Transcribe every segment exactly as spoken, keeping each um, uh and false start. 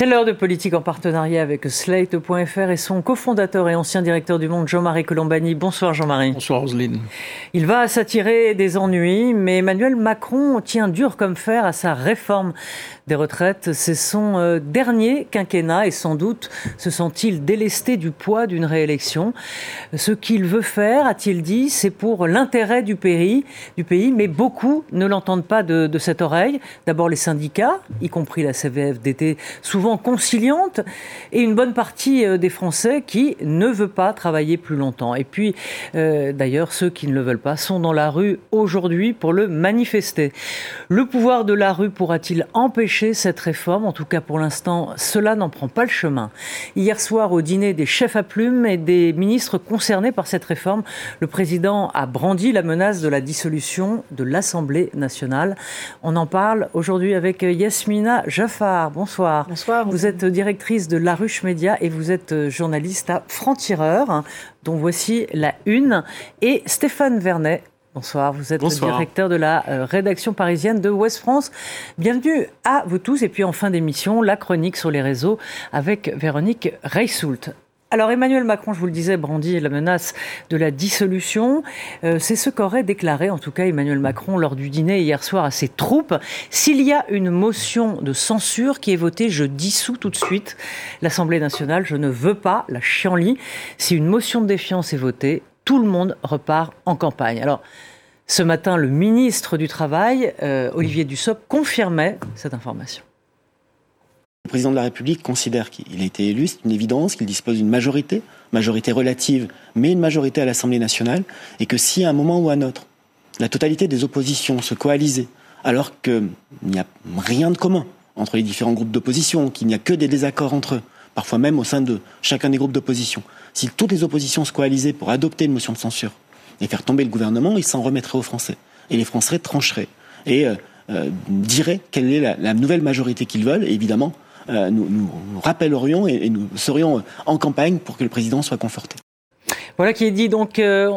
C'est l'heure de politique en partenariat avec Slate point F R et son cofondateur et ancien directeur du Monde, Jean-Marie Colombani. Bonsoir Jean-Marie. Bonsoir Roselyne. Il va s'attirer des ennuis, mais Emmanuel Macron tient dur comme fer à sa réforme des retraites. C'est son dernier quinquennat et sans doute se sent-il délesté du poids d'une réélection. Ce qu'il veut faire, a-t-il dit, c'est pour l'intérêt du pays, du pays mais beaucoup ne l'entendent pas de, de cette oreille. D'abord les syndicats, y compris la C F D T, souvent conciliante, et une bonne partie des Français qui ne veut pas travailler plus longtemps. Et puis, euh, d'ailleurs, ceux qui ne le veulent pas sont dans la rue aujourd'hui pour le manifester. Le pouvoir de la rue pourra-t-il empêcher cette réforme ? En tout cas, pour l'instant, cela n'en prend pas le chemin. Hier soir, au dîner des chefs à plumes et des ministres concernés par cette réforme, le président a brandi la menace de la dissolution de l'Assemblée nationale. On en parle aujourd'hui avec Yasmina Jaffar. Bonsoir. Bonsoir. Vous êtes directrice de La Ruche Média et vous êtes journaliste à Franc-Tireur, dont voici la une. Et Stéphane Vernet, bonsoir, vous êtes bonsoir. Directeur de la rédaction parisienne de Ouest France. Bienvenue à vous tous. Et puis en fin d'émission, la chronique sur les réseaux avec Véronique Reissoult. Alors Emmanuel Macron, je vous le disais, brandit la menace de la dissolution. Euh, c'est ce qu'aurait déclaré, en tout cas, Emmanuel Macron lors du dîner hier soir à ses troupes. S'il y a une motion de censure qui est votée, je dissous tout de suite l'Assemblée nationale. Je ne veux pas la chienlit. Si une motion de défiance est votée, tout le monde repart en campagne. Alors, ce matin, le ministre du Travail, euh, Olivier Dussopt, confirmait cette information. Le président de la République considère qu'il a été élu, c'est une évidence, qu'il dispose d'une majorité, majorité relative, mais une majorité à l'Assemblée nationale, et que si à un moment ou à un autre, la totalité des oppositions se coalisait, alors qu'il n'y a rien de commun entre les différents groupes d'opposition, qu'il n'y a que des désaccords entre eux, parfois même au sein de chacun des groupes d'opposition, si toutes les oppositions se coalisaient pour adopter une motion de censure et faire tomber le gouvernement, ils s'en remettraient aux Français. Et les Français trancheraient et euh, euh, diraient quelle est la, la nouvelle majorité qu'ils veulent, et évidemment, Euh, nous, nous, nous rappellerions et, et nous serions en campagne pour que le président soit conforté. Voilà qui est dit. Donc, euh,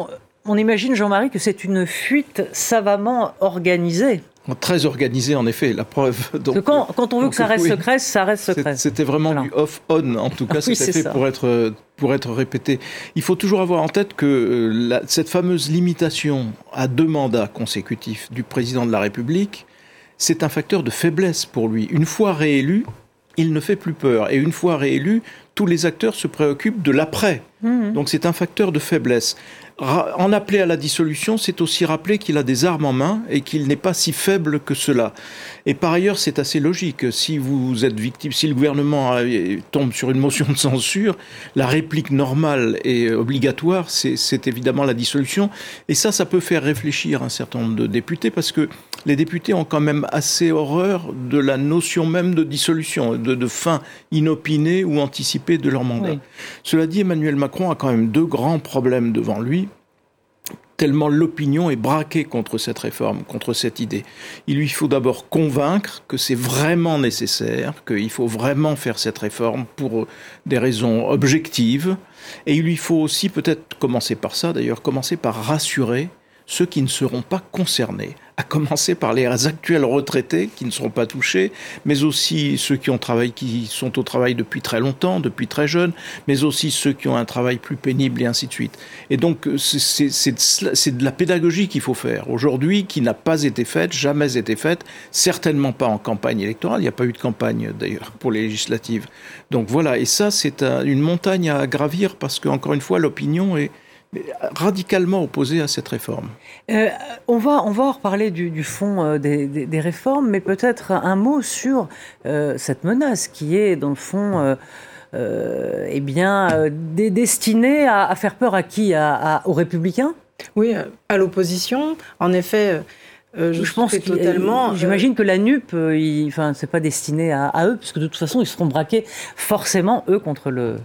on imagine, Jean-Marie, que c'est une fuite savamment organisée. Très organisée, en effet, la preuve. Donc, quand, quand on veut donc, que ça reste oui, secret, ça reste secret. C'était vraiment voilà. Du off-on, en tout cas, ah, oui, c'était fait ça. pour être... pour être répété. Il faut toujours avoir en tête que la, cette fameuse limitation à deux mandats consécutifs du président de la République, c'est un facteur de faiblesse pour lui. Une fois réélu, il ne fait plus peur. Et une fois réélu, tous les acteurs se préoccupent de l'après. Mmh. Donc c'est un facteur de faiblesse. En appeler à la dissolution, c'est aussi rappeler qu'il a des armes en main et qu'il n'est pas si faible que cela. Et par ailleurs, c'est assez logique. Si vous êtes victime, si le gouvernement tombe sur une motion de censure, la réplique normale et obligatoire, c'est, c'est évidemment la dissolution. Et ça, ça peut faire réfléchir un certain nombre de députés parce que les députés ont quand même assez horreur de la notion même de dissolution, de, de fin inopinée ou anticipée de leur mandat. Oui. Cela dit, Emmanuel Macron a quand même deux grands problèmes devant lui. Tellement l'opinion est braquée contre cette réforme, contre cette idée. Il lui faut d'abord convaincre que c'est vraiment nécessaire, qu'il faut vraiment faire cette réforme pour des raisons objectives. Et il lui faut aussi peut-être commencer par ça, d'ailleurs, commencer par rassurer ceux qui ne seront pas concernés, à commencer par les actuels retraités qui ne seront pas touchés, mais aussi ceux qui ont travaillé, qui sont au travail depuis très longtemps, depuis très jeunes, mais aussi ceux qui ont un travail plus pénible et ainsi de suite. Et donc, c'est, c'est, c'est de la pédagogie qu'il faut faire aujourd'hui, qui n'a pas été faite, jamais été faite, certainement pas en campagne électorale. Il n'y a pas eu de campagne, d'ailleurs, pour les législatives. Donc voilà, et ça, c'est une montagne à gravir parce que, encore une fois, l'opinion est radicalement opposé à cette réforme. Euh, on va, on va reparler du, du fond des, des, des réformes, mais peut-être un mot sur euh, cette menace qui est, dans le fond, euh, euh, eh bien, euh, destinée à, à faire peur à qui à, à, aux Républicains ? Oui, à l'opposition. En effet, euh, je, je pense totalement. Euh, j'imagine que la NUPES, euh, enfin, c'est pas destiné à, à eux, parce que de toute façon, ils seront braqués forcément eux contre le.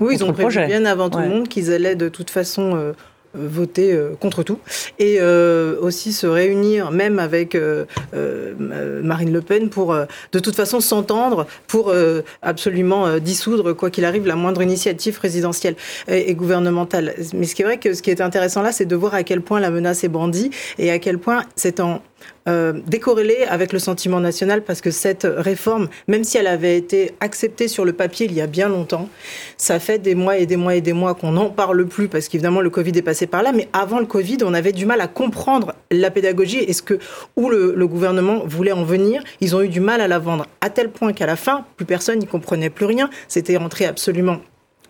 Oui, ils ont prévu bien avant tout le monde qu'ils allaient de toute façon euh, voter euh, contre tout et euh, aussi se réunir même avec euh, euh, Marine Le Pen pour euh, de toute façon s'entendre pour euh, absolument euh, dissoudre quoi qu'il arrive la moindre initiative présidentielle et, et gouvernementale. Mais ce qui est vrai que ce qui est intéressant là, c'est de voir à quel point la menace est brandie et à quel point c'est en euh, décorrélée avec le sentiment national, parce que cette réforme, même si elle avait été acceptée sur le papier il y a bien longtemps, ça fait des mois et des mois et des mois qu'on n'en parle plus, parce qu'évidemment le Covid est passé par là, mais avant le Covid, on avait du mal à comprendre la pédagogie et ce que, où le, le gouvernement voulait en venir. Ils ont eu du mal à la vendre, à tel point qu'à la fin, plus personne n'y comprenait plus rien. C'était rentré absolument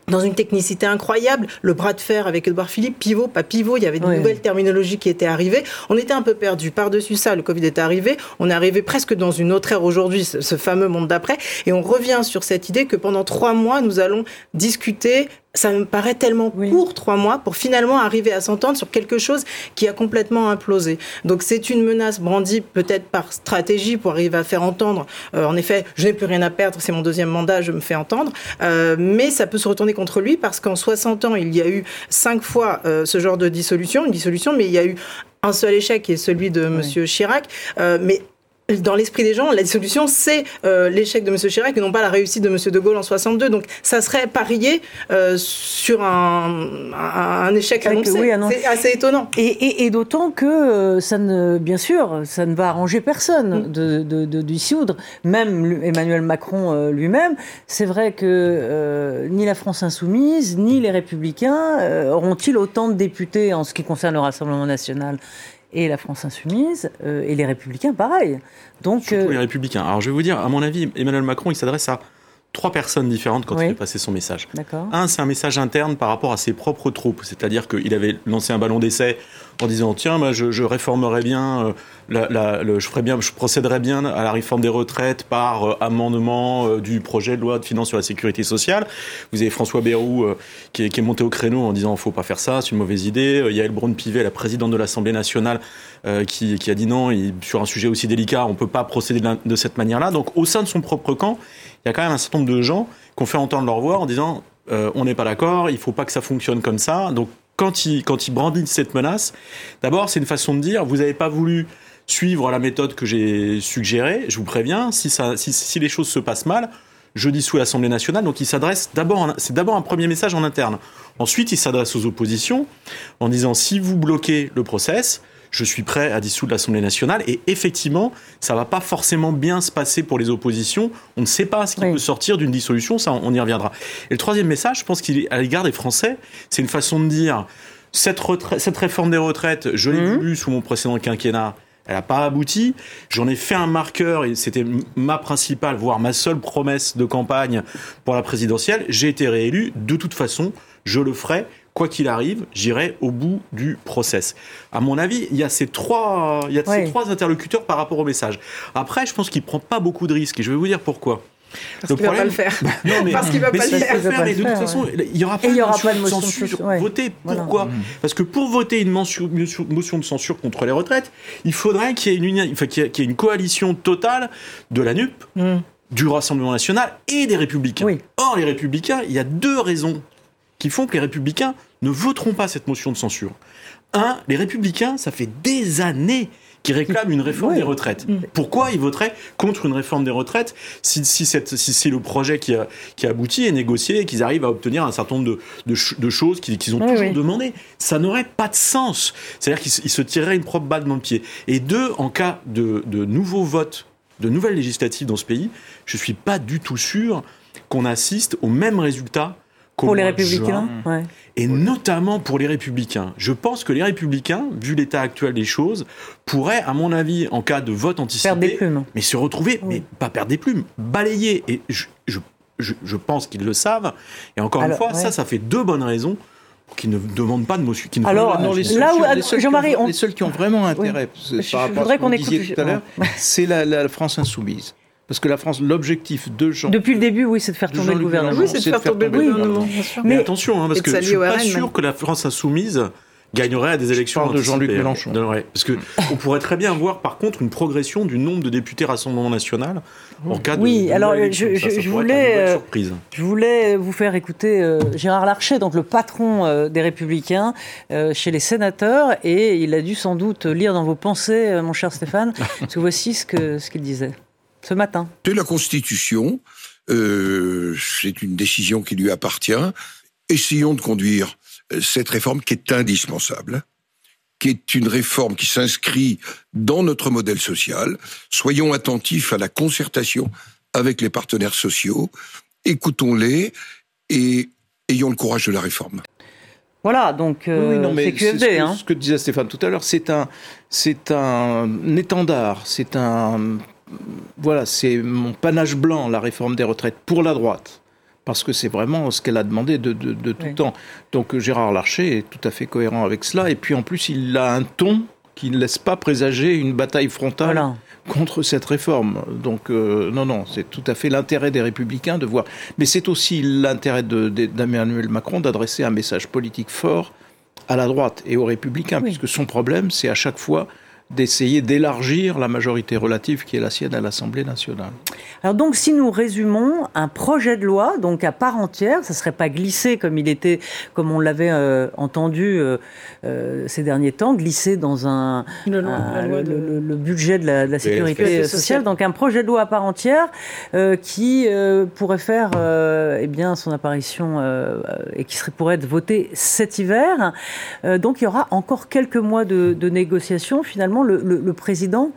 dans une technicité incroyable, le bras de fer avec Edouard Philippe, pivot, pas pivot, il y avait de oui. nouvelles terminologies qui étaient arrivées. On était un peu perdus. Par-dessus ça, le Covid est arrivé. On est arrivé presque dans une autre ère aujourd'hui, ce, ce fameux monde d'après. Et on revient sur cette idée que pendant trois mois, nous allons discuter. Ça me paraît tellement oui. court, trois mois, pour finalement arriver à s'entendre sur quelque chose qui a complètement implosé. Donc c'est une menace brandie peut-être par stratégie pour arriver à faire entendre. Euh, en effet, je n'ai plus rien à perdre, c'est mon deuxième mandat, je me fais entendre. Euh, mais ça peut se retourner contre lui, parce qu'en soixante ans, il y a eu cinq fois euh, ce genre de dissolution, une dissolution, mais il y a eu un seul échec, qui est celui de oui. M. Chirac. Euh, mais dans l'esprit des gens, la dissolution, c'est euh, l'échec de M. Chirac et non pas la réussite de M. De Gaulle en soixante-deux. Donc, ça serait parier euh, sur un, un, un échec annoncé. Oui, annon- c'est assez étonnant. Et, et, et d'autant que, euh, ça ne, bien sûr, ça ne va arranger personne de, de, de dissoudre. Même Emmanuel Macron euh, lui-même. C'est vrai que euh, ni la France insoumise, ni les Républicains euh, auront-ils autant de députés en ce qui concerne le Rassemblement National et la France insoumise, euh, et les Républicains, pareil. Donc, surtout euh... les Républicains. Alors, je vais vous dire, à mon avis, Emmanuel Macron, il s'adresse à trois personnes différentes quand oui. il fait passer son message. D'accord. Un, c'est un message interne par rapport à ses propres troupes. C'est-à-dire qu'il avait lancé un ballon d'essai en disant « Tiens, bah, je, je réformerai bien, euh, la, la, le, je ferai bien, je procéderai bien à la réforme des retraites par euh, amendement euh, du projet de loi de finances sur la sécurité sociale. » Vous avez François Béro euh, qui, qui est monté au créneau en disant « Faut pas faire ça, c'est une mauvaise idée. Euh, » Yaël Braun-Pivet, la présidente de l'Assemblée nationale, euh, qui, qui a dit « Non, il, sur un sujet aussi délicat, on peut pas procéder de, la, de cette manière-là. » Donc, au sein de son propre camp, il y a quand même un certain nombre de gens qui ont fait entendre leur voix en disant euh, on n'est pas d'accord, il faut pas que ça fonctionne comme ça. Donc quand il, quand il brandit cette menace, d'abord c'est une façon de dire vous n'avez pas voulu suivre la méthode que j'ai suggérée, je vous préviens, si, ça, si, si les choses se passent mal, je dissous l'Assemblée nationale. Donc il s'adresse d'abord, c'est d'abord un premier message en interne. Ensuite il s'adresse aux oppositions en disant si vous bloquez le process, je suis prêt à dissoudre l'Assemblée nationale. Et effectivement, ça ne va pas forcément bien se passer pour les oppositions. On ne sait pas ce qui oui. peut sortir d'une dissolution. Ça, on y reviendra. Et le troisième message, je pense qu'il est à l'égard des Français. C'est une façon de dire cette, retra- cette réforme des retraites, je l'ai voulu mmh. sous mon précédent quinquennat. Elle n'a pas abouti. J'en ai fait un marqueur et c'était ma principale, voire ma seule promesse de campagne pour la présidentielle. J'ai été réélu. De toute façon, je le ferai. Quoi qu'il arrive, j'irai au bout du process. À mon avis, il y a ces trois, il y a oui. ces trois interlocuteurs par rapport au message. Après, je pense qu'il ne prend pas beaucoup de risques. Et je vais vous dire pourquoi. Parce le qu'il ne va pas le faire. Bah, non, mais, parce qu'il ne va pas le faire. Mais de toute ouais. façon, il n'y aura pas, y aura motion pas de motion de censure. De censure. Ouais. Voter, pourquoi voilà. Parce que pour voter une mention, motion de censure contre les retraites, il faudrait qu'il y ait une, enfin, qu'il y ait une coalition totale de la N U P, mm. du Rassemblement National et des Républicains. Oui. Or, les Républicains, il y a deux raisons qui font que les Républicains ne voteront pas cette motion de censure. Un, les Républicains, ça fait des années qu'ils réclament une réforme oui. des retraites. Pourquoi ils voteraient contre une réforme des retraites si, si, cette, si, si le projet qui, a, qui aboutit est négocié et qu'ils arrivent à obtenir un certain nombre de, de, de choses qu'ils, qu'ils ont oui, toujours oui. demandées? Ça n'aurait pas de sens. C'est-à-dire qu'ils se tireraient une propre balle dans le pied. Et deux, en cas de, de nouveaux votes, de nouvelles législatives dans ce pays, je ne suis pas du tout sûr qu'on assiste aux mêmes résultats pour les Républicains, ouais. et notamment pour les Républicains. Je pense que les Républicains, vu l'état actuel des choses, pourraient, à mon avis, en cas de vote anticipé, perdre des plumes. mais se retrouver, oui. mais pas perdre des plumes, balayer. Et je, je, je, je pense qu'ils le savent. Et encore Alors, une fois, ouais. ça, ça fait deux bonnes raisons qu'ils ne demandent pas de motion. Alors, non, les seuls là où, qui, les seuls Jean-Marie, on... les seuls qui ont vraiment intérêt, oui. par rapport à ce qu'on disait écoute... tout à l'heure, ouais. c'est la, la France insoumise. Parce que la France, l'objectif de Jean... Depuis le début, oui, c'est de faire tomber le gouvernement. Oui, c'est de faire tomber le gouvernement. Mais attention, hein, parce que je ne suis pas sûr que la France insoumise gagnerait à des élections anticipées. Je parle de Jean-Luc Mélenchon. Ouais, parce qu'on pourrait très bien voir, par contre, une progression du nombre de députés Rassemblement National en cas de... Oui, alors je voulais... Je voulais vous faire écouter euh, Gérard Larcher, donc le patron euh, des Républicains, euh, chez les sénateurs, et il a dû sans doute lire dans vos pensées, euh, mon cher Stéphane, parce que voici ce, que, ce qu'il disait. Ce matin. De la Constitution, euh, c'est une décision qui lui appartient. Essayons de conduire cette réforme qui est indispensable, qui est une réforme qui s'inscrit dans notre modèle social. Soyons attentifs à la concertation avec les partenaires sociaux, écoutons-les et ayons le courage de la réforme. Voilà, donc euh, oui, non, mais c'est Q F D. C'est ce, hein. que, ce que disait Stéphane tout à l'heure, c'est un, c'est un étendard, c'est un... Voilà, c'est mon panache blanc, la réforme des retraites, pour la droite. Parce que c'est vraiment ce qu'elle a demandé de, de, de tout oui. temps. Donc Gérard Larcher est tout à fait cohérent avec cela. Et puis en plus, il a un ton qui ne laisse pas présager une bataille frontale voilà. contre cette réforme. Donc euh, non, non, c'est tout à fait l'intérêt des Républicains de voir. Mais c'est aussi l'intérêt de, de, d'Emmanuel Macron d'adresser un message politique fort à la droite et aux Républicains. Oui. Puisque son problème, c'est à chaque fois d'essayer d'élargir la majorité relative qui est la sienne à l'Assemblée nationale. Alors donc, si nous résumons, un projet de loi, donc à part entière, ça ne serait pas glissé comme il était, comme on l'avait euh, entendu euh, euh, ces derniers temps, glissé dans un, le, loi, un, le, de... le, le budget de la, de la sécurité sociale. sociale. Donc un projet de loi à part entière euh, qui euh, pourrait faire euh, eh bien, son apparition euh, et qui serait, pourrait être voté cet hiver. Euh, donc il y aura encore quelques mois de, de négociations finalement. Le, le, le président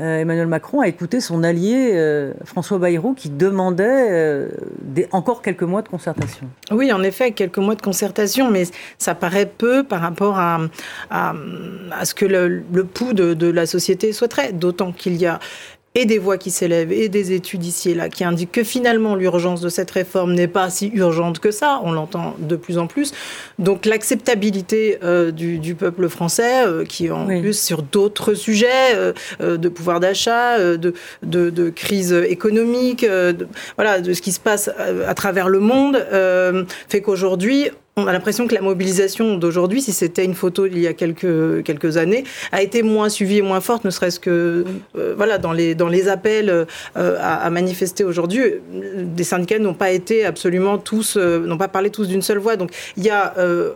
euh, Emmanuel Macron a écouté son allié euh, François Bayrou qui demandait euh, des, encore quelques mois de concertation. Oui, en effet, quelques mois de concertation, mais ça paraît peu par rapport à, à, à ce que le, le pouls de, de la société souhaiterait, d'autant qu'il y a et des voix qui s'élèvent, et des études ici et là, qui indiquent que finalement l'urgence de cette réforme n'est pas si urgente que ça, on l'entend de plus en plus. Donc l'acceptabilité euh, du, du peuple français, euh, qui en oui. plus sur d'autres sujets, euh, de pouvoir d'achat, euh, de, de, de crise économique, euh, de, voilà, de ce qui se passe à, à travers le monde, euh, fait qu'aujourd'hui, on a l'impression que la mobilisation d'aujourd'hui, si c'était une photo il y a quelques, quelques années, a été moins suivie et moins forte, ne serait-ce que euh, voilà, dans, les, dans les appels euh, à, à manifester aujourd'hui. Des syndicats n'ont pas été absolument tous, euh, n'ont pas parlé tous d'une seule voix. Donc il y a euh,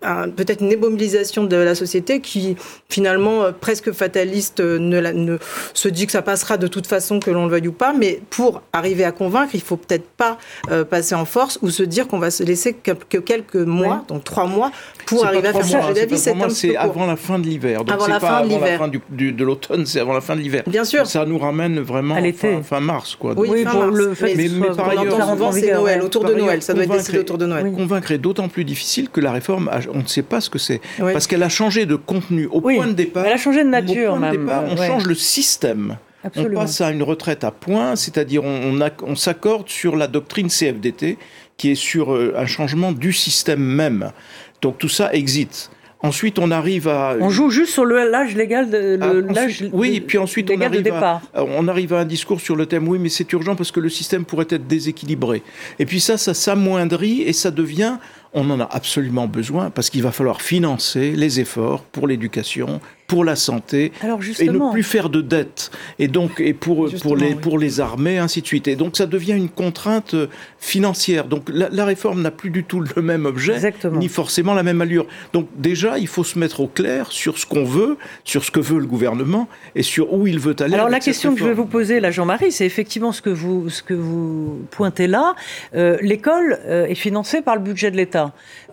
un, peut-être une mobilisation de la société qui, finalement, euh, presque fataliste, euh, ne, la, ne se dit que ça passera de toute façon, que l'on le veuille ou pas. Mais pour arriver à convaincre, il ne faut peut-être pas euh, passer en force ou se dire qu'on va se laisser que, que quelques mois, ouais. donc trois mois, pour c'est arriver à faire changer d'avis. C'est, mois, c'est avant la fin de l'hiver. Donc avant c'est la pas fin de avant l'hiver. la fin du, du, de l'automne, c'est avant la fin de l'hiver. Bien sûr. Donc ça nous ramène vraiment à l'été. Fin, fin mars. Quoi. Donc, oui, fin pour mars. Le fait mais, mais par ailleurs, souvent, c'est Noël, autour de Noël. Ça doit être décidé autour de Noël. Convaincre est d'autant plus difficile que la réforme a on ne sait pas ce que c'est. Oui. Parce qu'elle a changé de contenu. Au oui. point de départ, elle a changé de nature. Au point même. De départ, on ouais. change le système. Absolument. On passe à une retraite à points, c'est-à-dire on, on, a, on s'accorde sur la doctrine C F D T, qui est sur euh, un changement du système même. Donc tout ça existe. Ensuite, on arrive à... On joue juste sur le, l'âge légal de, le, à, l'âge ensuite, oui, de, puis ensuite, on arrive, à, on arrive à un discours sur le thème « Oui, mais c'est urgent parce que le système pourrait être déséquilibré. » Et puis ça, ça s'amoindrit et ça devient... On en a absolument besoin parce qu'il va falloir financer les efforts pour l'éducation, pour la santé, alors et ne plus faire de dettes, et donc et pour pour les oui. pour les armées, ainsi de suite. Et donc ça devient une contrainte financière. Donc la, la réforme n'a plus du tout le même objet, exactement. Ni forcément la même allure. Donc déjà, il faut se mettre au clair sur ce qu'on veut, sur ce que veut le gouvernement et sur où il veut aller. Alors la question que je vais vous poser, là, Jean-Marie, c'est effectivement ce que vous ce que vous pointez là. Euh, l'école euh, est financée par le budget de l'État.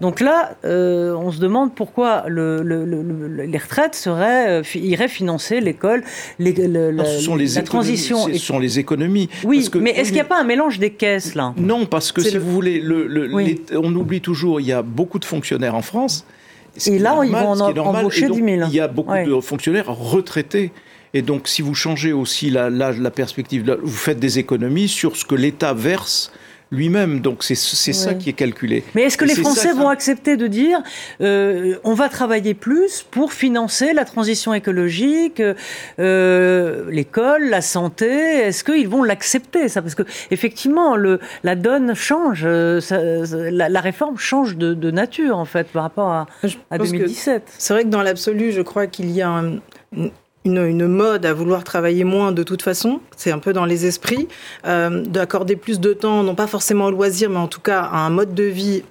Donc là, euh, on se demande pourquoi le, le, le, les retraites seraient, iraient financer l'école, les, le, non, ce sont les la transition. Ce sont les économies. Oui, parce que mais est-ce on... qu'il n'y a pas un mélange des caisses, là ? Non, parce que c'est si le... vous voulez, le, le, oui. les, on oublie toujours, il y a beaucoup de fonctionnaires en France. Et là, normal, ils vont en, en embaucher donc, dix mille. Il y a beaucoup ouais. de fonctionnaires retraités. Et donc, si vous changez aussi la, la, la perspective, là, vous faites des économies sur ce que l'État verse lui-même, donc c'est, c'est oui. ça qui est calculé. Mais est-ce que et les Français ça... vont accepter de dire euh, on va travailler plus pour financer la transition écologique, euh, l'école, la santé, est-ce qu'ils vont l'accepter ça ? Parce que effectivement, le, la donne change, euh, ça, ça, la, la réforme change de, de nature en fait par rapport à, à deux mille dix-sept. C'est vrai que dans l'absolu, je crois qu'il y a un... Une, une mode à vouloir travailler moins de toute façon, c'est un peu dans les esprits, euh, d'accorder plus de temps, non pas forcément au loisir, mais en tout cas à un mode de vie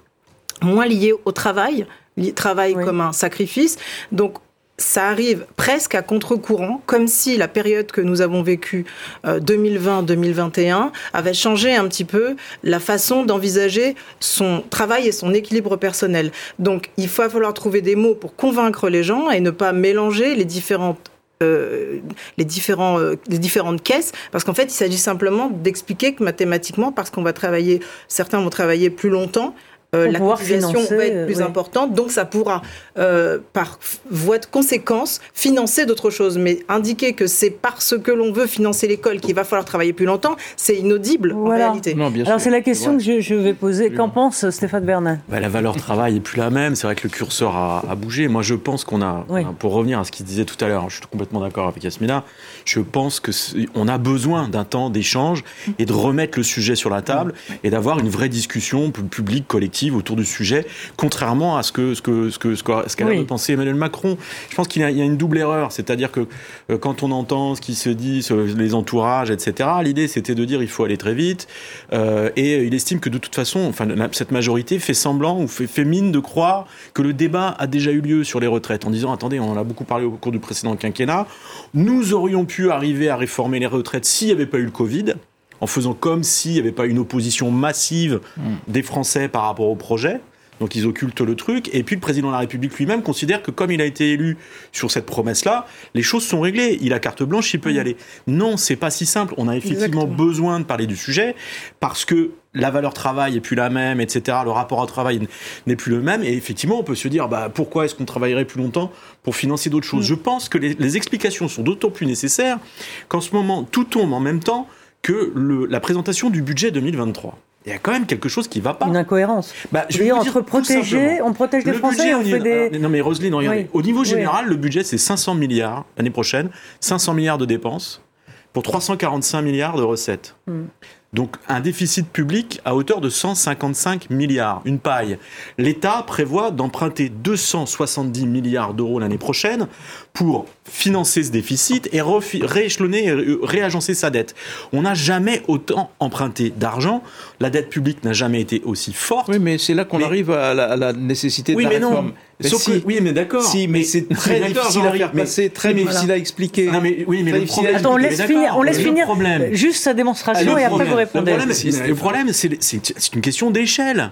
moins lié au travail, li- travail oui. comme un sacrifice. Donc ça arrive presque à contre-courant, comme si la période que nous avons vécue euh, deux mille vingt deux mille vingt et un avait changé un petit peu la façon d'envisager son travail et son équilibre personnel. Donc il va falloir trouver des mots pour convaincre les gens et ne pas mélanger les différentes Euh, les, différents, euh, les différentes caisses, parce qu'en fait il s'agit simplement d'expliquer que mathématiquement, parce qu'on va travailler, certains vont travailler plus longtemps, euh, la cotisation va être plus ouais. importante, donc ça pourra euh, par voie de conséquence financer d'autres choses, mais indiquer que c'est parce que l'on veut financer l'école qu'il va falloir travailler plus longtemps, c'est inaudible voilà. en réalité. Non, alors sûr. C'est la question ouais. que je, je vais poser, qu'en pense Stéphane Vernet ? Bah, la valeur travail n'est plus la même, c'est vrai que le curseur a, a bougé. Moi je pense qu'on a, oui. pour revenir à ce qu'il disait tout à l'heure, je suis complètement d'accord avec Yasmina, je pense qu'on a besoin d'un temps d'échange et de remettre le sujet sur la table et d'avoir une vraie discussion publique, collective autour du sujet, contrairement à ce que ce que ce que ce qu'a oui. l'air de penser Emmanuel Macron. Je pense qu'il y a, il y a une double erreur, c'est-à-dire que euh, quand on entend ce qui se dit sur les entourages, et cetera, l'idée c'était de dire il faut aller très vite euh, et il estime que de toute façon, enfin la, cette majorité fait semblant ou fait, fait mine de croire que le débat a déjà eu lieu sur les retraites en disant attendez, on en a beaucoup parlé au cours du précédent quinquennat, nous aurions pu arriver à réformer les retraites s'il n'y avait pas eu le Covid, en faisant comme s'il n'y avait pas une opposition massive des Français par rapport au projet. Donc ils occultent le truc. Et puis le président de la République lui-même considère que comme il a été élu sur cette promesse-là, les choses sont réglées. Il a carte blanche, il peut y aller. Non, c'est pas si simple. On a effectivement Exactement. besoin de parler du sujet parce que la valeur travail n'est plus la même, et cetera. Le rapport au travail n'est plus le même. Et effectivement, on peut se dire bah, pourquoi est-ce qu'on travaillerait plus longtemps pour financer d'autres choses. Mmh. Je pense que les, les explications sont d'autant plus nécessaires qu'en ce moment, tout tombe en même temps que le, la présentation du budget deux mille vingt-trois. Il y a quand même quelque chose qui ne va pas. Une incohérence. Bah, je veux dire, entre protéger, on protège les le Français et on fait des... Euh, non mais Roselyne, regardez. Oui. Au niveau général, oui. le budget, c'est cinq cents milliards l'année prochaine, cinq cents milliards de dépenses pour trois cent quarante-cinq milliards de recettes. Mm. Donc un déficit public à hauteur de cent cinquante-cinq milliards, une paille. L'État prévoit d'emprunter deux cent soixante-dix milliards d'euros l'année prochaine pour financer ce déficit et rééchelonner et réagencer sa dette. On n'a jamais autant emprunté d'argent, la dette publique n'a jamais été aussi forte. Oui, mais c'est là qu'on mais... arrive à la, à la nécessité oui, de la réforme. Non. Mais Sauf si, que, oui, mais d'accord. Si, mais, mais c'est très difficile à faire passer, très mais, difficile voilà. à expliquer. Non, mais oui, mais le problème. Attends, on laisse finir. On laisse finir. Problème, juste sa démonstration ah, et problème, après vous répondez. Le problème, c'est, le problème c'est, c'est, c'est une question d'échelle.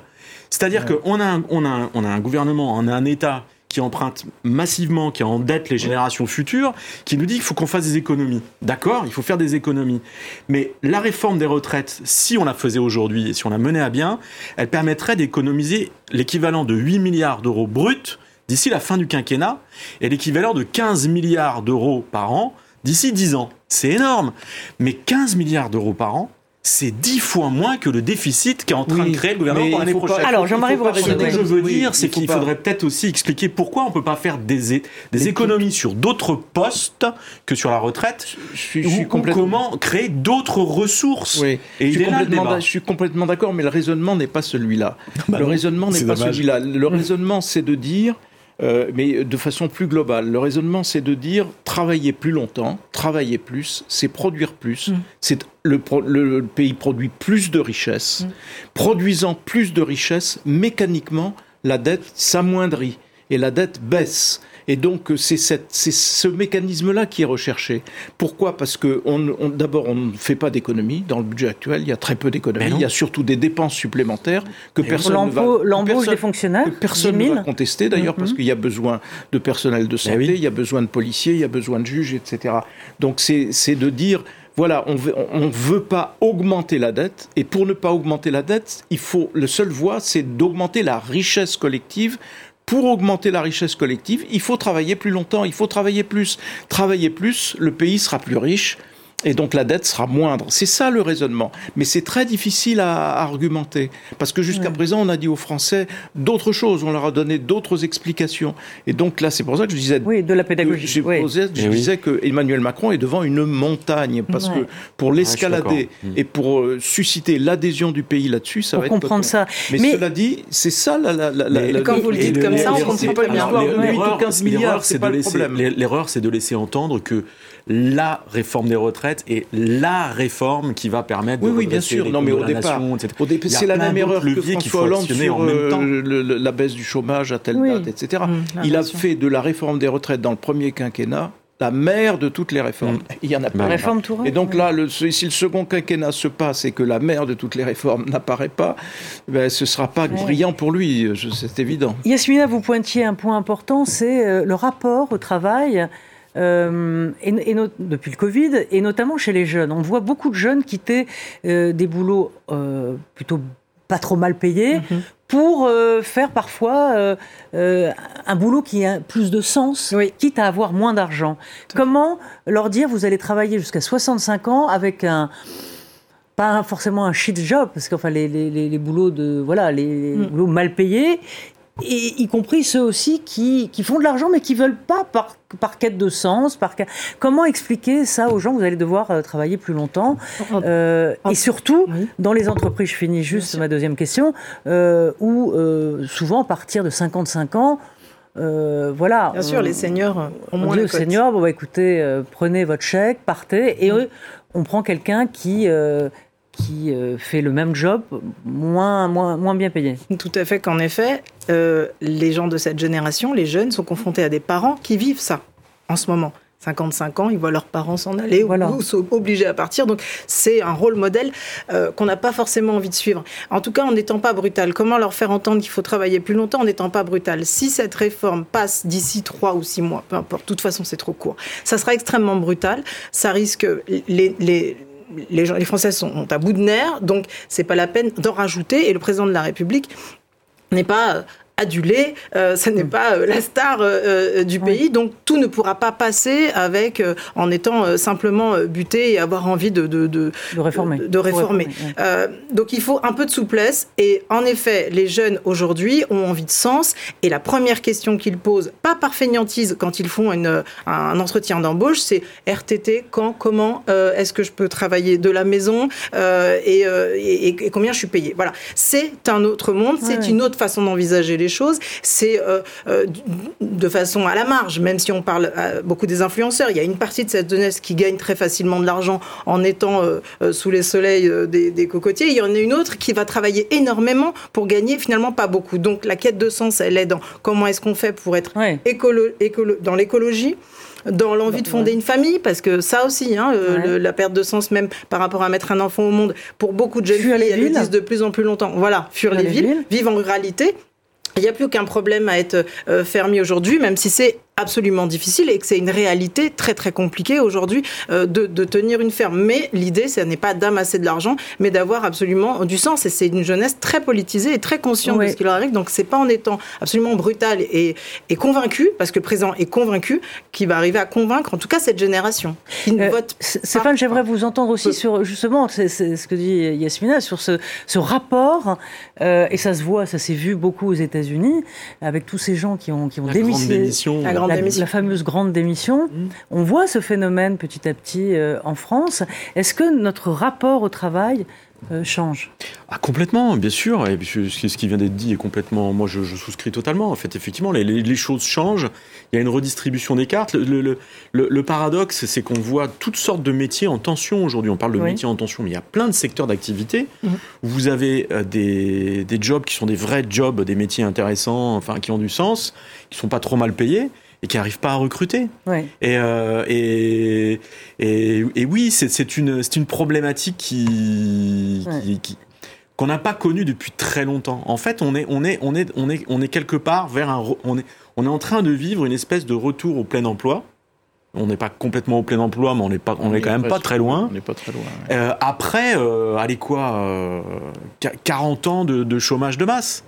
C'est-à-dire ouais. qu'on a, un, on a, un, on a un gouvernement, on a un État qui emprunte massivement, qui endette les générations futures, qui nous dit qu'il faut qu'on fasse des économies. D'accord, il faut faire des économies. Mais la réforme des retraites, si on la faisait aujourd'hui et si on la menait à bien, elle permettrait d'économiser l'équivalent de huit milliards d'euros bruts d'ici la fin du quinquennat et l'équivalent de quinze milliards d'euros par an d'ici dix ans. C'est énorme. Mais quinze milliards d'euros par an, c'est dix fois moins que le déficit qu'est en train oui, de créer le gouvernement pour l'année prochaine. Pas, alors, Jean-Marie, vous répondez. Ce que je veux oui, dire, c'est qu'il pas. faudrait peut-être aussi expliquer pourquoi on ne peut pas faire des, des économies coups. sur d'autres postes que sur la retraite, je suis, je suis ou, complètement... ou comment créer d'autres ressources. Oui. Et je, suis complètement je suis complètement d'accord, mais le raisonnement n'est pas celui-là. Bah le non, raisonnement n'est pas dommage. celui-là. Le mmh. raisonnement, c'est de dire, euh, mais de façon plus globale, le raisonnement, c'est de dire, travailler plus longtemps, travailler plus, c'est produire plus, mmh. c'est Le, pro, le, le pays produit plus de richesses. Mmh. Produisant plus de richesses, mécaniquement, la dette s'amoindrit et la dette baisse. Et donc, c'est, cette, c'est ce mécanisme-là qui est recherché. Pourquoi ? Parce que, on, on, d'abord, on ne fait pas d'économie. Dans le budget actuel, il y a très peu d'économies. Il y a surtout des dépenses supplémentaires que et personne ne va... L'embauche personne, des fonctionnaires, personne ne va contester, d'ailleurs, mmh. parce qu'il y a besoin de personnel de santé, oui. il y a besoin de policiers, il y a besoin de juges, et cetera. Donc, c'est, c'est de dire... Voilà, on veut, on veut pas augmenter la dette, et pour ne pas augmenter la dette, il faut, la seule voie, c'est d'augmenter la richesse collective. Pour augmenter la richesse collective, il faut travailler plus longtemps, il faut travailler plus. Travailler plus, le pays sera plus riche, et donc la dette sera moindre. C'est ça le raisonnement. Mais c'est très difficile à, à argumenter. Parce que jusqu'à ouais. présent, on a dit aux Français d'autres choses. On leur a donné d'autres explications. Et donc là, c'est pour ça que je disais... Oui, de la pédagogie. Je, oui. posais, je oui. disais que Emmanuel Macron est devant une montagne. Parce ouais. que pour l'escalader ah, et pour euh, susciter l'adhésion du pays là-dessus, ça pour va être... Pour comprendre ça. Mais, mais cela dit, c'est ça la... la, la, mais, la quand le, vous le dites comme le, ça, on ne comprend pas bien. huit ou quinze milliards, c'est pas le problème. L'erreur, c'est de laisser entendre que la réforme des retraites retraites est la réforme qui va permettre oui, de oui, bien sûr. Non, mais au départ, nation, au départ, c'est la même erreur que François Hollande sur euh, le, le, la baisse du chômage à telle oui. date, et cetera. Mmh, Il a fait de la réforme des retraites dans le premier quinquennat la mère de toutes les réformes. Mmh. Il n'y en a bah, pas. Réforme Tourette, et donc là, le, si le second quinquennat se passe et que la mère de toutes les réformes n'apparaît pas, ben, ce ne sera pas ouais. brillant pour lui, je, c'est évident. Yasmina, vous pointiez un point important, c'est le rapport au travail Euh, et, et no- depuis le Covid, et notamment chez les jeunes. On voit beaucoup de jeunes quitter euh, des boulots euh, plutôt pas trop mal payés mm-hmm. pour euh, faire parfois euh, euh, un boulot qui a plus de sens, oui. quitte à avoir moins d'argent. Tout Comment leur dire vous allez travailler jusqu'à soixante-cinq ans avec un... pas forcément un shit job, parce que enfin, les, les, les boulots de, voilà, les, mm. les boulots mal payés... Et y compris ceux aussi qui, qui font de l'argent mais qui ne veulent pas par, par quête de sens. Par... Comment expliquer ça aux gens? Vous allez devoir euh, travailler plus longtemps. Euh, et surtout, oui. dans les entreprises, je finis juste ma deuxième question, euh, où euh, souvent à partir de cinquante-cinq ans, Euh, voilà. Bien sûr, on, les seniors ont moins les cotes. On dit aux seniors, bon, bah, écoutez, euh, prenez votre chèque, partez, et oui. on, on prend quelqu'un qui... Euh, qui euh, fait le même job, moins, moins, moins bien payé. Tout à fait qu'en effet, euh, les gens de cette génération, les jeunes, sont confrontés à des parents qui vivent ça, en ce moment. cinquante-cinq ans, ils voient leurs parents s'en aller voilà. ou sont obligés à partir. Donc, c'est un rôle modèle euh, qu'on n'a pas forcément envie de suivre. En tout cas, en n'étant pas brutal. Comment leur faire entendre qu'il faut travailler plus longtemps en n'étant pas brutal? Si cette réforme passe d'ici trois ou six mois, peu importe, de toute façon, c'est trop court. Ça sera extrêmement brutal. Ça risque... les, les Les, gens, les Français sont à bout de nerfs, donc c'est pas la peine d'en rajouter. Et le président de la République n'est pas adulé, euh, ça n'est pas euh, la star euh, du pays, donc tout ne pourra pas passer avec euh, en étant euh, simplement buté et avoir envie de de de, de réformer. De, de réformer. réformer euh, donc il faut un peu de souplesse. Et en effet, les jeunes aujourd'hui ont envie de sens. Et la première question qu'ils posent, pas par fainéantise, quand ils font une, un entretien d'embauche, c'est R T T, quand, comment, euh, est-ce que je peux travailler de la maison euh, et, euh, et, et combien je suis payé. Voilà, c'est un autre monde, c'est ouais, ouais. une autre façon d'envisager les les choses, c'est euh, euh, de façon à la marge, même si on parle à beaucoup des influenceurs, il y a une partie de cette jeunesse qui gagne très facilement de l'argent en étant euh, euh, sous les soleils euh, des, des cocotiers, il y en a une autre qui va travailler énormément pour gagner finalement pas beaucoup. Donc la quête de sens, elle est dans comment est-ce qu'on fait pour être ouais. écolo, écolo, dans l'écologie, dans l'envie de fonder une famille, parce que ça aussi, hein, euh, ouais. le, la perte de sens même par rapport à mettre un enfant au monde, pour beaucoup de jeunes filles, elles le disent de plus en plus longtemps. Voilà, fuir les, les villes, villes, vivent en ruralité. Il n'y a plus aucun problème à être euh, fermier aujourd'hui, même si c'est absolument difficile et que c'est une réalité très très compliquée aujourd'hui euh, de, de tenir une ferme. Mais l'idée, ce n'est pas d'amasser de l'argent, mais d'avoir absolument du sens. Et c'est une jeunesse très politisée et très consciente oui. de ce qui leur arrive. Donc c'est pas en étant absolument brutal et, et convaincu, parce que le président est convaincu, qu'il va arriver à convaincre en tout cas cette génération qui ne euh, vote pas. Stéphane, j'aimerais vous entendre aussi Peu. sur justement c'est, c'est ce que dit Yasmina sur ce, ce rapport euh, et ça se voit, ça s'est vu beaucoup aux États-Unis avec tous ces gens qui ont qui ont démissionné. La, la fameuse grande démission. Mmh. On voit ce phénomène petit à petit euh, en France. Est-ce que notre rapport au travail euh, change ? Ah, complètement, bien sûr. Et ce qui vient d'être dit est complètement... Moi, je, je souscris totalement. En fait, effectivement, les, les choses changent. Il y a une redistribution des cartes. Le, le, le, le paradoxe, c'est qu'on voit toutes sortes de métiers en tension aujourd'hui. On parle de oui. métiers en tension, mais il y a plein de secteurs d'activité. Mmh. Vous avez des, des jobs qui sont des vrais jobs, des métiers intéressants, enfin, qui ont du sens, qui ne sont pas trop mal payés, et qui n'arrivent pas à recruter. Ouais. Et, euh, et, et, et oui, c'est, c'est, une, c'est une problématique qui, ouais. qui, qui, qu'on n'a pas connue depuis très longtemps. En fait, on est, on est, on est, on est, on est quelque part vers un... On est, on est en train de vivre une espèce de retour au plein emploi. On n'est pas complètement au plein emploi, mais on n'est pas, on, on est quand même pas très loin. On n'est pas très loin. Ouais. Euh, après, euh, allez quoi, euh, quarante ans de, de chômage de masse.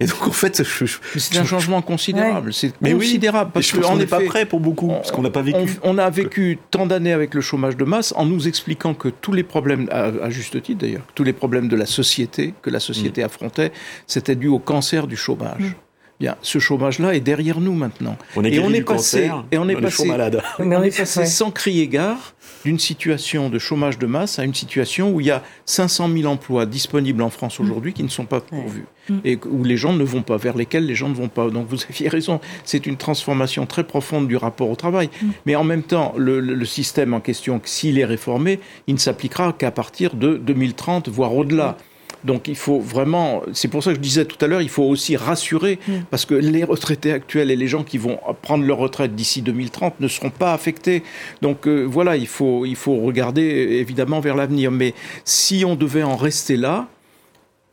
Et donc en fait, je, je, mais c'est je, un changement considérable. Ouais. C'est mais considérable oui, parce qu'on n'est pas prêt pour beaucoup, on, parce qu'on n'a pas vécu. On, on a vécu tant d'années avec le chômage de masse en nous expliquant que tous les problèmes, à, à juste titre d'ailleurs, tous les problèmes de la société que la société mmh. affrontait, c'était dû au cancer du chômage. Mmh. Bien, ce chômage-là est derrière nous maintenant. On est et, on est passé, cancer, et on est on passé, est on est passé sans crier gare d'une situation de chômage de masse à une situation où il y a cinq cent mille emplois disponibles en France aujourd'hui qui ne sont pas pourvus et où les gens ne vont pas, vers lesquels les gens ne vont pas. Donc vous aviez raison, c'est une transformation très profonde du rapport au travail. Mais en même temps, le, le système en question, s'il est réformé, il ne s'appliquera qu'à partir de deux mille trente, voire au-delà. Donc il faut vraiment, c'est pour ça que je disais tout à l'heure, il faut aussi rassurer, mmh. parce que les retraités actuels et les gens qui vont prendre leur retraite d'ici deux mille trente ne seront pas affectés. Donc euh, voilà, il faut, il faut regarder évidemment vers l'avenir. Mais si on devait en rester là,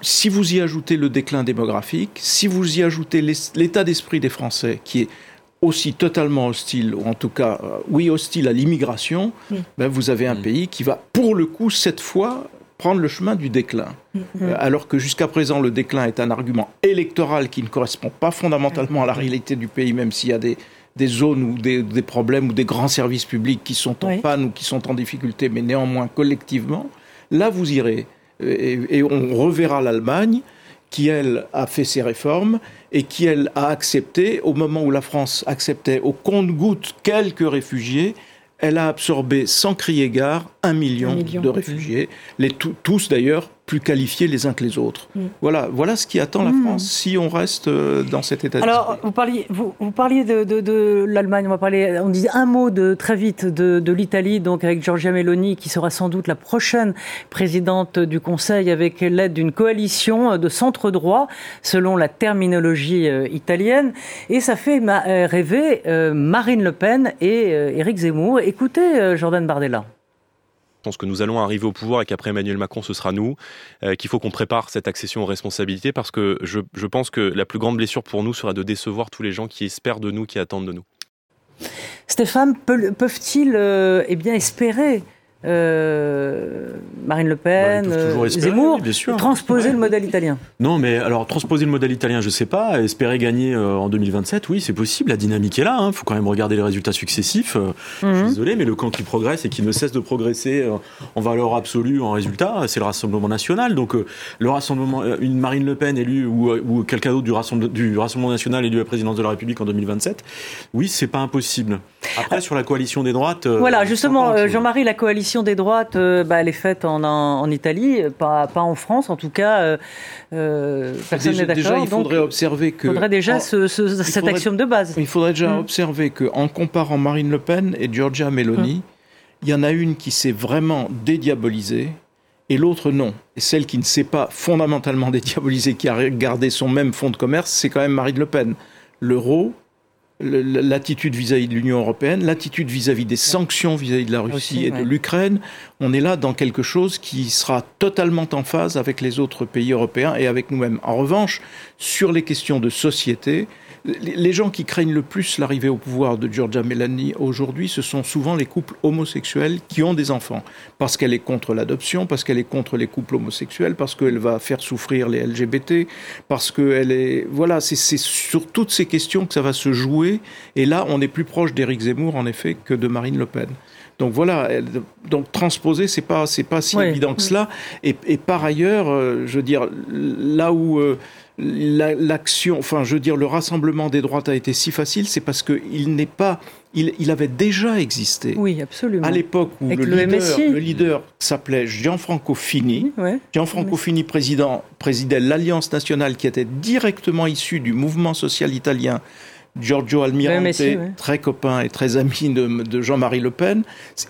si vous y ajoutez le déclin démographique, si vous y ajoutez l'état d'esprit des Français qui est aussi totalement hostile, ou en tout cas, euh, oui, hostile à l'immigration, mmh. ben, vous avez un mmh. pays qui va, pour le coup, cette fois... prendre le chemin du déclin. Mm-hmm. Alors que jusqu'à présent, le déclin est un argument électoral qui ne correspond pas fondamentalement à la réalité du pays, même s'il y a des, des zones ou des, des problèmes ou des grands services publics qui sont en oui. panne ou qui sont en difficulté, mais néanmoins collectivement. Là, vous irez. Et, et on reverra l'Allemagne qui, elle, a fait ses réformes et qui, elle, a accepté, au moment où la France acceptait au compte-gouttes quelques réfugiés, elle a absorbé, sans crier gare, un million, un million de réfugiés, les tout, tous d'ailleurs plus qualifiés les uns que les autres. Mmh. Voilà, voilà ce qui attend la France mmh. si on reste dans cet état d'esprit. Alors, vous parliez, vous, vous parliez de, de, de l'Allemagne, on va parler, on dit un mot de, très vite de, de l'Italie, donc avec Giorgia Meloni, qui sera sans doute la prochaine présidente du Conseil, avec l'aide d'une coalition de centre-droit, selon la terminologie italienne. Et ça fait rêver Marine Le Pen et Éric Zemmour. Écoutez Jordan Bardella. Je pense que nous allons arriver au pouvoir et qu'après Emmanuel Macron, ce sera nous, euh, qu'il faut qu'on prépare cette accession aux responsabilités parce que je, je pense que la plus grande blessure pour nous sera de décevoir tous les gens qui espèrent de nous, qui attendent de nous. Stéphane, peuvent-ils euh, eh bien, espérer Euh, Marine Le Pen, bah, euh, espérer, Zemmour, oui, transposer ouais. le modèle italien. Non, mais alors transposer le modèle italien, je sais pas. Espérer gagner euh, en deux mille vingt-sept, oui, c'est possible. La dynamique est là. Il hein. faut quand même regarder les résultats successifs. Euh, mm-hmm. Je suis désolé, mais le camp qui progresse et qui ne cesse de progresser euh, en valeur absolue, en résultat, c'est le Rassemblement National. Donc euh, le Rassemblement, euh, une Marine Le Pen élue ou, euh, ou quelqu'un d'autre du, rassemble, du Rassemblement National élue à la présidence de la République en deux mille vingt-sept, oui, c'est pas impossible. Après, ah. sur la coalition des droites, euh, voilà, justement, euh, Jean-Marie, la coalition. des droites, euh, bah, elle est faite en, en, en Italie, pas, pas en France, en tout cas, euh, euh, personne déjà, n'est d'accord. Déjà, il faudrait donc, observer que... Faudrait déjà en, ce, ce, il cet faudrait, axiome de base. Il faudrait déjà mmh. observer qu'en comparant Marine Le Pen et Giorgia Meloni, mmh. il y en a une qui s'est vraiment dédiabolisée et l'autre non. Et celle qui ne s'est pas fondamentalement dédiabolisée, qui a gardé son même fonds de commerce, c'est quand même Marine Le Pen. L'euro... l'attitude vis-à-vis de l'Union européenne, l'attitude vis-à-vis des sanctions vis-à-vis de la Russie aussi, et de ouais. l'Ukraine, on est là dans quelque chose qui sera totalement en phase avec les autres pays européens et avec nous-mêmes. En revanche, sur les questions de société, les gens qui craignent le plus l'arrivée au pouvoir de Giorgia Meloni aujourd'hui, ce sont souvent les couples homosexuels qui ont des enfants. Parce qu'elle est contre l'adoption, parce qu'elle est contre les couples homosexuels, parce qu'elle va faire souffrir les L G B T, parce qu'elle est... Voilà, c'est, c'est sur toutes ces questions que ça va se jouer. Et là, on est plus proche d'Éric Zemmour, en effet, que de Marine Le Pen. Donc voilà, donc transposer, c'est pas, c'est pas si ouais. évident que cela. Et, et par ailleurs, euh, je veux dire, là où... Euh, La, l'action, enfin, je veux dire, le rassemblement des droites a été si facile, c'est parce que il n'est pas, il, il avait déjà existé. Oui, absolument. À l'époque où le, le, leader, le leader s'appelait Gianfranco Fini. Oui, ouais. Gianfranco Fini président, présidait l'Alliance nationale qui était directement issue du mouvement social italien. Giorgio Almirante, Messi, ouais. très copain et très ami de, de Jean-Marie Le Pen,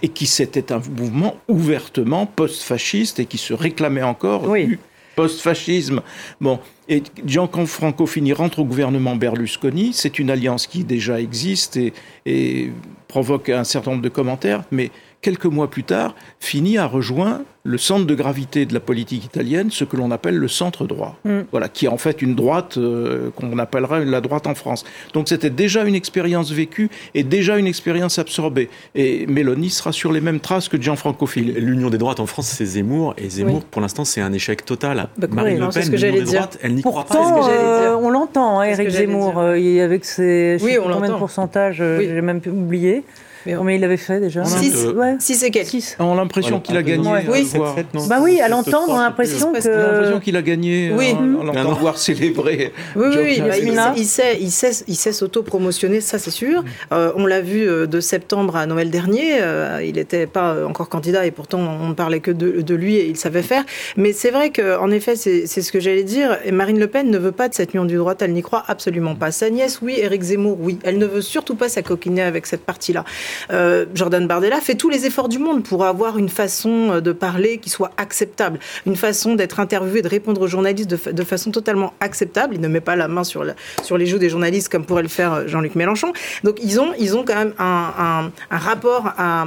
et qui c'était un mouvement ouvertement post-fasciste et qui se réclamait encore oui. du post-fascisme. Bon. Et Gianfranco Fini rentre au gouvernement Berlusconi. C'est une alliance qui déjà existe et, et provoque un certain nombre de commentaires. Mais quelques mois plus tard, Fini a rejoint le centre de gravité de la politique italienne, ce que l'on appelle le centre droit. Mm. Voilà, qui est en fait une droite euh, qu'on appellerait la droite en France. Donc c'était déjà une expérience vécue et déjà une expérience absorbée. Et Meloni sera sur les mêmes traces que Gianfranco Fini. L'union des droites en France, c'est Zemmour. Et Zemmour, oui. pour l'instant, c'est un échec total. Bah, Marine oui, Le Pen, c'est ce que l'union des dire. droites, elle n'y Pourtant, croit pas. Euh, on l'entend, hein, Éric Zemmour, euh, avec ses... Oui, on l'entend. Combien de pourcentages, euh, oui. j'ai même oublié. Mais, mais il l'avait fait déjà. six, ouais. six et quelques. Six. On a l'impression voilà, qu'il a gagné. Ouais. Oui. sept, sept, bah oui, à l'entendre, on a l'impression que... On a l'impression qu'il a gagné. Oui. À l'entendre voir célébrer. Oui, oui, oui. Bah, il, il sait, il sait, il sait s'auto-promotionner, ça c'est sûr. Euh, on l'a vu de septembre à Noël dernier. Euh, il n'était pas encore candidat et pourtant on ne parlait que de, de lui et il savait faire. Mais c'est vrai qu'en effet, c'est, c'est ce que j'allais dire. Et Marine Le Pen ne veut pas de cette union du droite. Elle n'y croit absolument pas. Sa nièce, oui. Éric Zemmour, oui. Elle ne veut surtout pas s'acoquiner avec cette partie-là. Euh, Jordan Bardella fait tous les efforts du monde pour avoir une façon de parler qui soit acceptable, une façon d'être interviewé, de répondre aux journalistes de, fa- de façon totalement acceptable. Il ne met pas la main sur, la, sur les joues des journalistes comme pourrait le faire Jean-Luc Mélenchon. Donc ils ont, ils ont quand même un, un, un rapport à...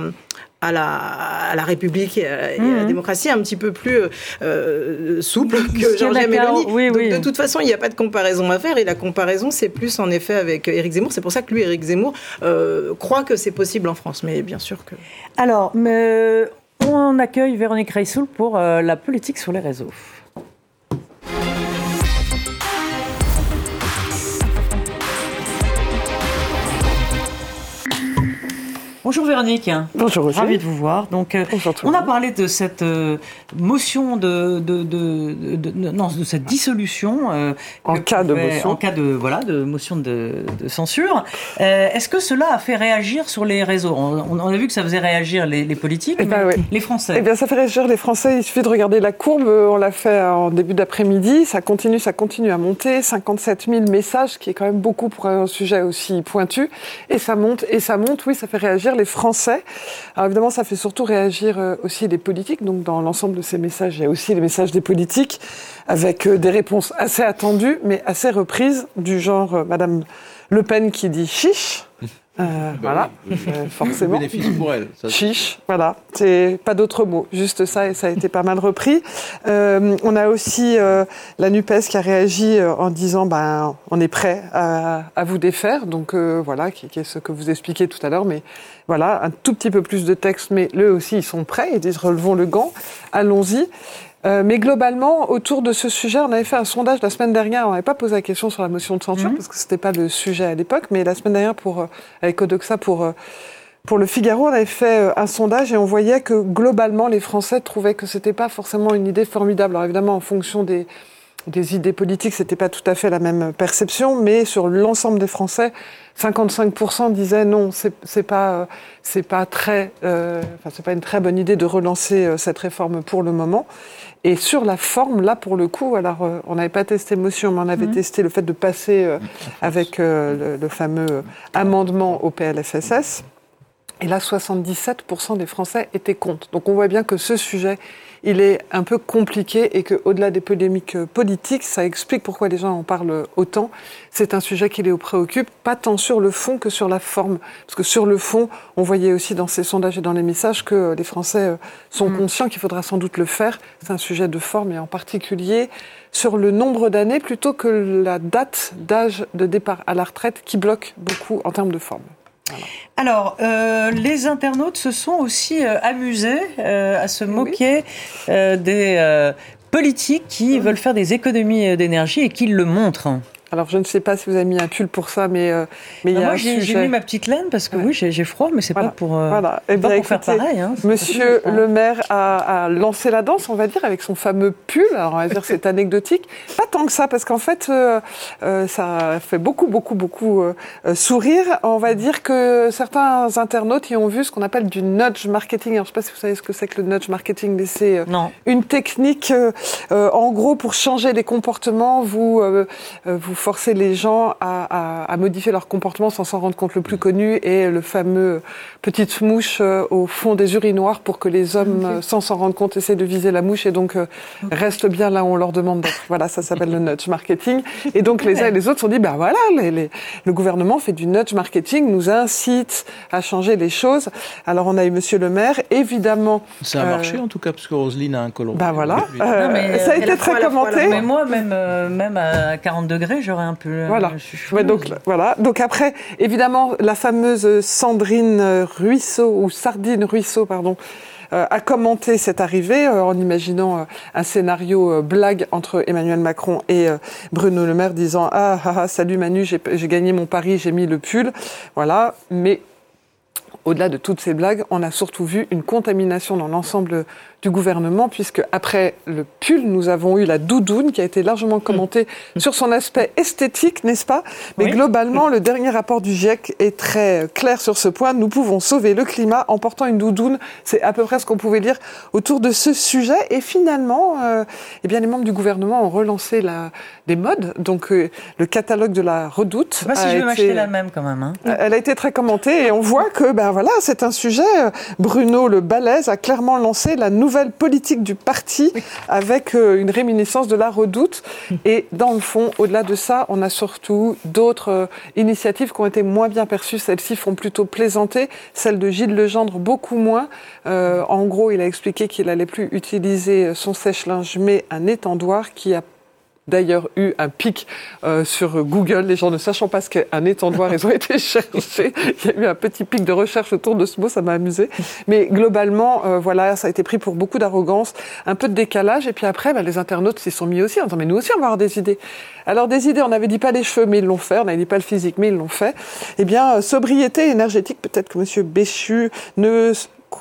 À la, à la République et à, et mmh. à la démocratie un petit peu plus euh, souple que Giorgia Meloni. Oui, oui. De toute façon, il n'y a pas de comparaison à faire et la comparaison, c'est plus en effet avec Éric Zemmour. C'est pour ça que lui, Éric Zemmour, euh, croit que c'est possible en France. Mais bien sûr que... Alors, mais on accueille Véronique Reissoult pour euh, la politique sur les réseaux. Bonjour Véronique. Bonjour Roger. Ravi de vous voir. Donc, bonjour, on a parlé de cette euh, motion de, de, de, de, de, non, de cette dissolution. Euh, en cas pouvait, de motion. En cas de, voilà, de motion de, de censure. Euh, est-ce que cela a fait réagir sur les réseaux ? on, on a vu que ça faisait réagir les, les politiques, eh ben, mais oui. les Français. Eh bien, ça fait réagir les Français. Il suffit de regarder la courbe. On l'a fait en début d'après-midi. Ça continue, ça continue à monter. cinquante-sept mille messages, qui est quand même beaucoup pour un sujet aussi pointu. Et ça monte, et ça monte. Oui, ça fait réagir les Français. Alors évidemment, ça fait surtout réagir aussi les politiques. Donc, dans l'ensemble de ces messages, il y a aussi les messages des politiques, avec des réponses assez attendues, mais assez reprises, du genre Madame Le Pen qui dit « chiche ». Euh, ben voilà, oui, oui. Euh, forcément. Bénéfice pour elle. Ça, chiche, voilà. C'est pas d'autres mots, juste ça, et ça a été pas mal repris. Euh, on a aussi euh, la NUPES qui a réagi euh, en disant ben, on est prêt à, à vous défaire, donc euh, voilà, qui, qui est ce que vous expliquiez tout à l'heure, mais voilà, un tout petit peu plus de texte, mais eux aussi, ils sont prêts, ils disent relevons le gant, allons-y. Euh, mais globalement, autour de ce sujet, on avait fait un sondage la semaine dernière. On n'avait pas posé la question sur la motion de censure, mmh. parce que ce n'était pas le sujet à l'époque. Mais la semaine dernière, pour, euh, avec Odoxa, pour, euh, pour Le Figaro, on avait fait euh, un sondage et on voyait que globalement, les Français trouvaient que ce n'était pas forcément une idée formidable. Alors évidemment, en fonction des, des idées politiques, ce n'était pas tout à fait la même perception. Mais sur l'ensemble des Français, cinquante-cinq pour cent disaient non, c'est, c'est pas, c'est pas très, euh, enfin, c'est pas une très bonne idée de relancer euh, cette réforme pour le moment. Et sur la forme, là pour le coup, alors euh, on n'avait pas testé motion, mais on avait mmh. testé le fait de passer euh, avec euh, le, le fameux amendement au P L F S S. Et là, soixante-dix-sept pour cent des Français étaient contre. Donc on voit bien que ce sujet, il est un peu compliqué et qu'au-delà des polémiques politiques, ça explique pourquoi les gens en parlent autant. C'est un sujet qui les préoccupe, pas tant sur le fond que sur la forme. Parce que sur le fond, on voyait aussi dans ces sondages et dans les messages que les Français sont mmh. conscients qu'il faudra sans doute le faire. C'est un sujet de forme et en particulier sur le nombre d'années plutôt que la date d'âge de départ à la retraite qui bloque beaucoup en termes de forme. Voilà. Alors, euh, les internautes se sont aussi euh, amusés euh, à se moquer oui. euh, des euh, politiques qui oui. veulent faire des économies d'énergie et qui le montrent. Alors, je ne sais pas si vous avez mis un pull pour ça, mais euh, mais il y a moi, un j'ai, sujet. J'ai mis ma petite laine parce que ouais. oui, j'ai, j'ai froid, mais c'est voilà. pas pour, euh, voilà. eh bien, pas pour écoutez, faire pareil. Hein, Monsieur Le Maire a, a lancé la danse, on va dire, avec son fameux pull. Alors, on va dire c'est anecdotique. Pas tant que ça, parce qu'en fait, euh, euh, ça fait beaucoup, beaucoup, beaucoup euh, sourire. On va dire que certains internautes y ont vu ce qu'on appelle du nudge marketing. Alors, je ne sais pas si vous savez ce que c'est que le nudge marketing, mais c'est euh, une technique, euh, euh, en gros, pour changer les comportements, vous euh, vous forcer les gens à, à, à modifier leur comportement sans s'en rendre compte. Le plus connu est le fameux petite mouche au fond des urinoirs pour que les hommes, okay. sans s'en rendre compte, essaient de viser la mouche et donc okay. restent bien là où on leur demande d'être. Voilà, ça s'appelle le nudge marketing. Et donc les uns et les autres se sont dit, ben bah voilà, les, les, le gouvernement fait du nudge marketing, nous incite à changer les choses. Alors on a eu Monsieur le Maire, évidemment... Ça a euh, marché en tout cas, parce que Roselyne a un colon. Ben bah voilà, euh, non, mais, ça a été très commenté. Mais moi, même, euh, même à quarante degrés, j'aurais un peu... Voilà. Ouais, donc, voilà. Donc après, évidemment, la fameuse Sandrine Rousseau, ou Sardine Rousseau, pardon, euh, a commenté cette arrivée euh, en imaginant euh, un scénario euh, blague entre Emmanuel Macron et euh, Bruno Le Maire, disant « Ah, ah, ah, salut Manu, j'ai, j'ai gagné mon pari, j'ai mis le pull. » Voilà, mais... au-delà de toutes ces blagues, on a surtout vu une contamination dans l'ensemble du gouvernement, puisque après le pull, nous avons eu la doudoune qui a été largement commentée mmh. sur son aspect esthétique, n'est-ce pas ? Mais oui. globalement, mmh. le dernier rapport du GIEC est très clair sur ce point. Nous pouvons sauver le climat en portant une doudoune. C'est à peu près ce qu'on pouvait lire autour de ce sujet. Et finalement, euh, eh bien, les membres du gouvernement ont relancé la, des modes. Donc, euh, le catalogue de la Redoute... Je ne sais pas si je vais été, m'acheter la même, quand même. Hein. Elle a été très commentée et on voit que ben, voilà, c'est un sujet. Bruno Le Balèze a clairement lancé la nouvelle politique du parti oui. avec euh, une réminiscence de la Redoute. Et dans le fond, au-delà de ça, on a surtout d'autres euh, initiatives qui ont été moins bien perçues. Celles-ci font plutôt plaisanter. Celle de Gilles Legendre, beaucoup moins. Euh, en gros, il a expliqué qu'il n'allait plus utiliser son sèche-linge, mais un étendoir qui a d'ailleurs eu un pic euh, sur Google, les gens ne sachant pas ce qu'est un étendoir, ils ont été cherchés. Il y a eu un petit pic de recherche autour de ce mot, ça m'a amusé. Mais globalement, euh, voilà, ça a été pris pour beaucoup d'arrogance, un peu de décalage. Et puis après, bah, les internautes s'y sont mis aussi en disant « mais nous aussi, on va avoir des idées ». Alors des idées, on n'avait dit pas les cheveux, mais ils l'ont fait. On n'avait dit pas le physique, mais ils l'ont fait. Eh bien, euh, sobriété énergétique, peut-être que M. Béchu ne...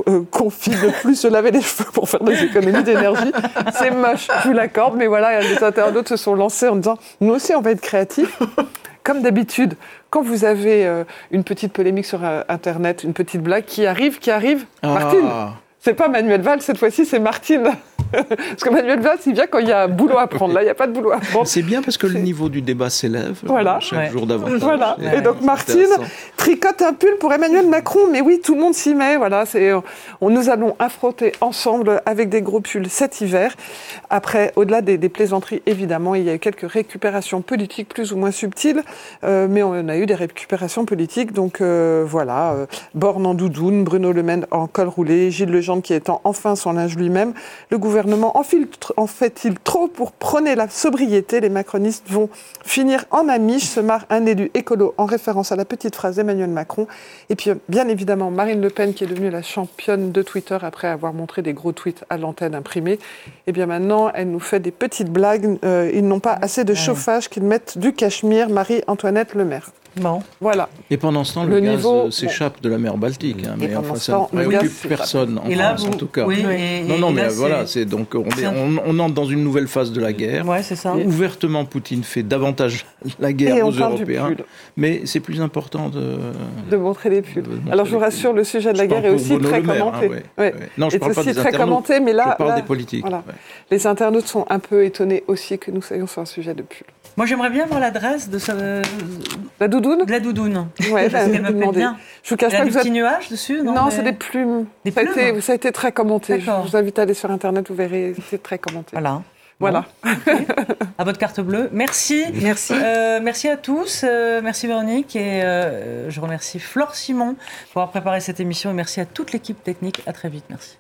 Euh, confie de plus se laver les cheveux pour faire des économies d'énergie. C'est moche, je vous l'accorde, mais voilà, les internautes se sont lancés en disant « nous aussi, on va être créatifs ». Comme d'habitude, quand vous avez euh, une petite polémique sur euh, Internet, une petite blague qui arrive, qui arrive, ah. Martine, c'est pas Manuel Valls, cette fois-ci, c'est Martine. Parce que Manuel Valls, il vient quand il y a un boulot à prendre. Là, il n'y a pas de boulot à prendre. C'est bien parce que c'est... le niveau du débat s'élève voilà. chaque ouais. jour davantage. Voilà. Et ouais, donc Martine tricote un pull pour Emmanuel Macron. Mais oui, tout le monde s'y met. Voilà, c'est... Nous allons affronter ensemble avec des gros pulls cet hiver. Après, au-delà des, des plaisanteries, évidemment, il y a eu quelques récupérations politiques plus ou moins subtiles. Euh, mais on a eu des récupérations politiques. Donc euh, voilà, euh, Borne en doudoune, Bruno Le Maire en col roulé, Gilles Legendre qui étend enfin son linge lui-même. Le gouvernement en fait-il trop pour prôner la sobriété ? Les macronistes vont finir en amiche, se marre un élu écolo en référence à la petite phrase d'Emmanuel Macron. Et puis, bien évidemment, Marine Le Pen, qui est devenue la championne de Twitter après avoir montré des gros tweets à l'antenne imprimée. Et bien maintenant, elle nous fait des petites blagues. Euh, ils n'ont pas assez de chauffage qu'ils mettent du cachemire, Marie-Antoinette Le Maire. Bon. Voilà. Et pendant ce temps, le, le gaz niveau... s'échappe de la mer Baltique. Hein, mais enfin, ça temps, ne préoccupe personne en et France, là, vous... en tout cas. Oui, et, non, et non, et mais là, voilà, c'est... C'est donc on, est, on, on entre dans une nouvelle phase de la guerre. Ouais, c'est ça. Ouvertement, Poutine fait davantage la guerre et aux Européens. Mais c'est plus important de... De montrer les pulls. De, de Alors, je vous rassure, le sujet de la je guerre est aussi Bruno très Maire, commenté. Hein, ouais, ouais. Ouais. Non, je parle pas des internautes, commenté, mais là, je parle là, des politiques. Voilà. Ouais. Les internautes sont un peu étonnés aussi que nous soyons sur un sujet de pulls. Moi, j'aimerais bien voir l'adresse de sa... La doudoune ? De la doudoune. Ouais, parce qu'elle me plaît bien. Je vous cache pas que vous avez... des petits nuages dessus ? Non, non mais... c'est des plumes. Des plumes. Ça a été, ça a été très commenté. D'accord. Je vous invite à aller sur Internet, vous verrez, c'est très commenté. Voilà. Voilà. Okay. À votre carte bleue. Merci. Merci. Euh, merci à tous. Euh, merci Véronique. Et euh, je remercie Flore Simon pour avoir préparé cette émission. Et merci à toute l'équipe technique. À très vite. Merci.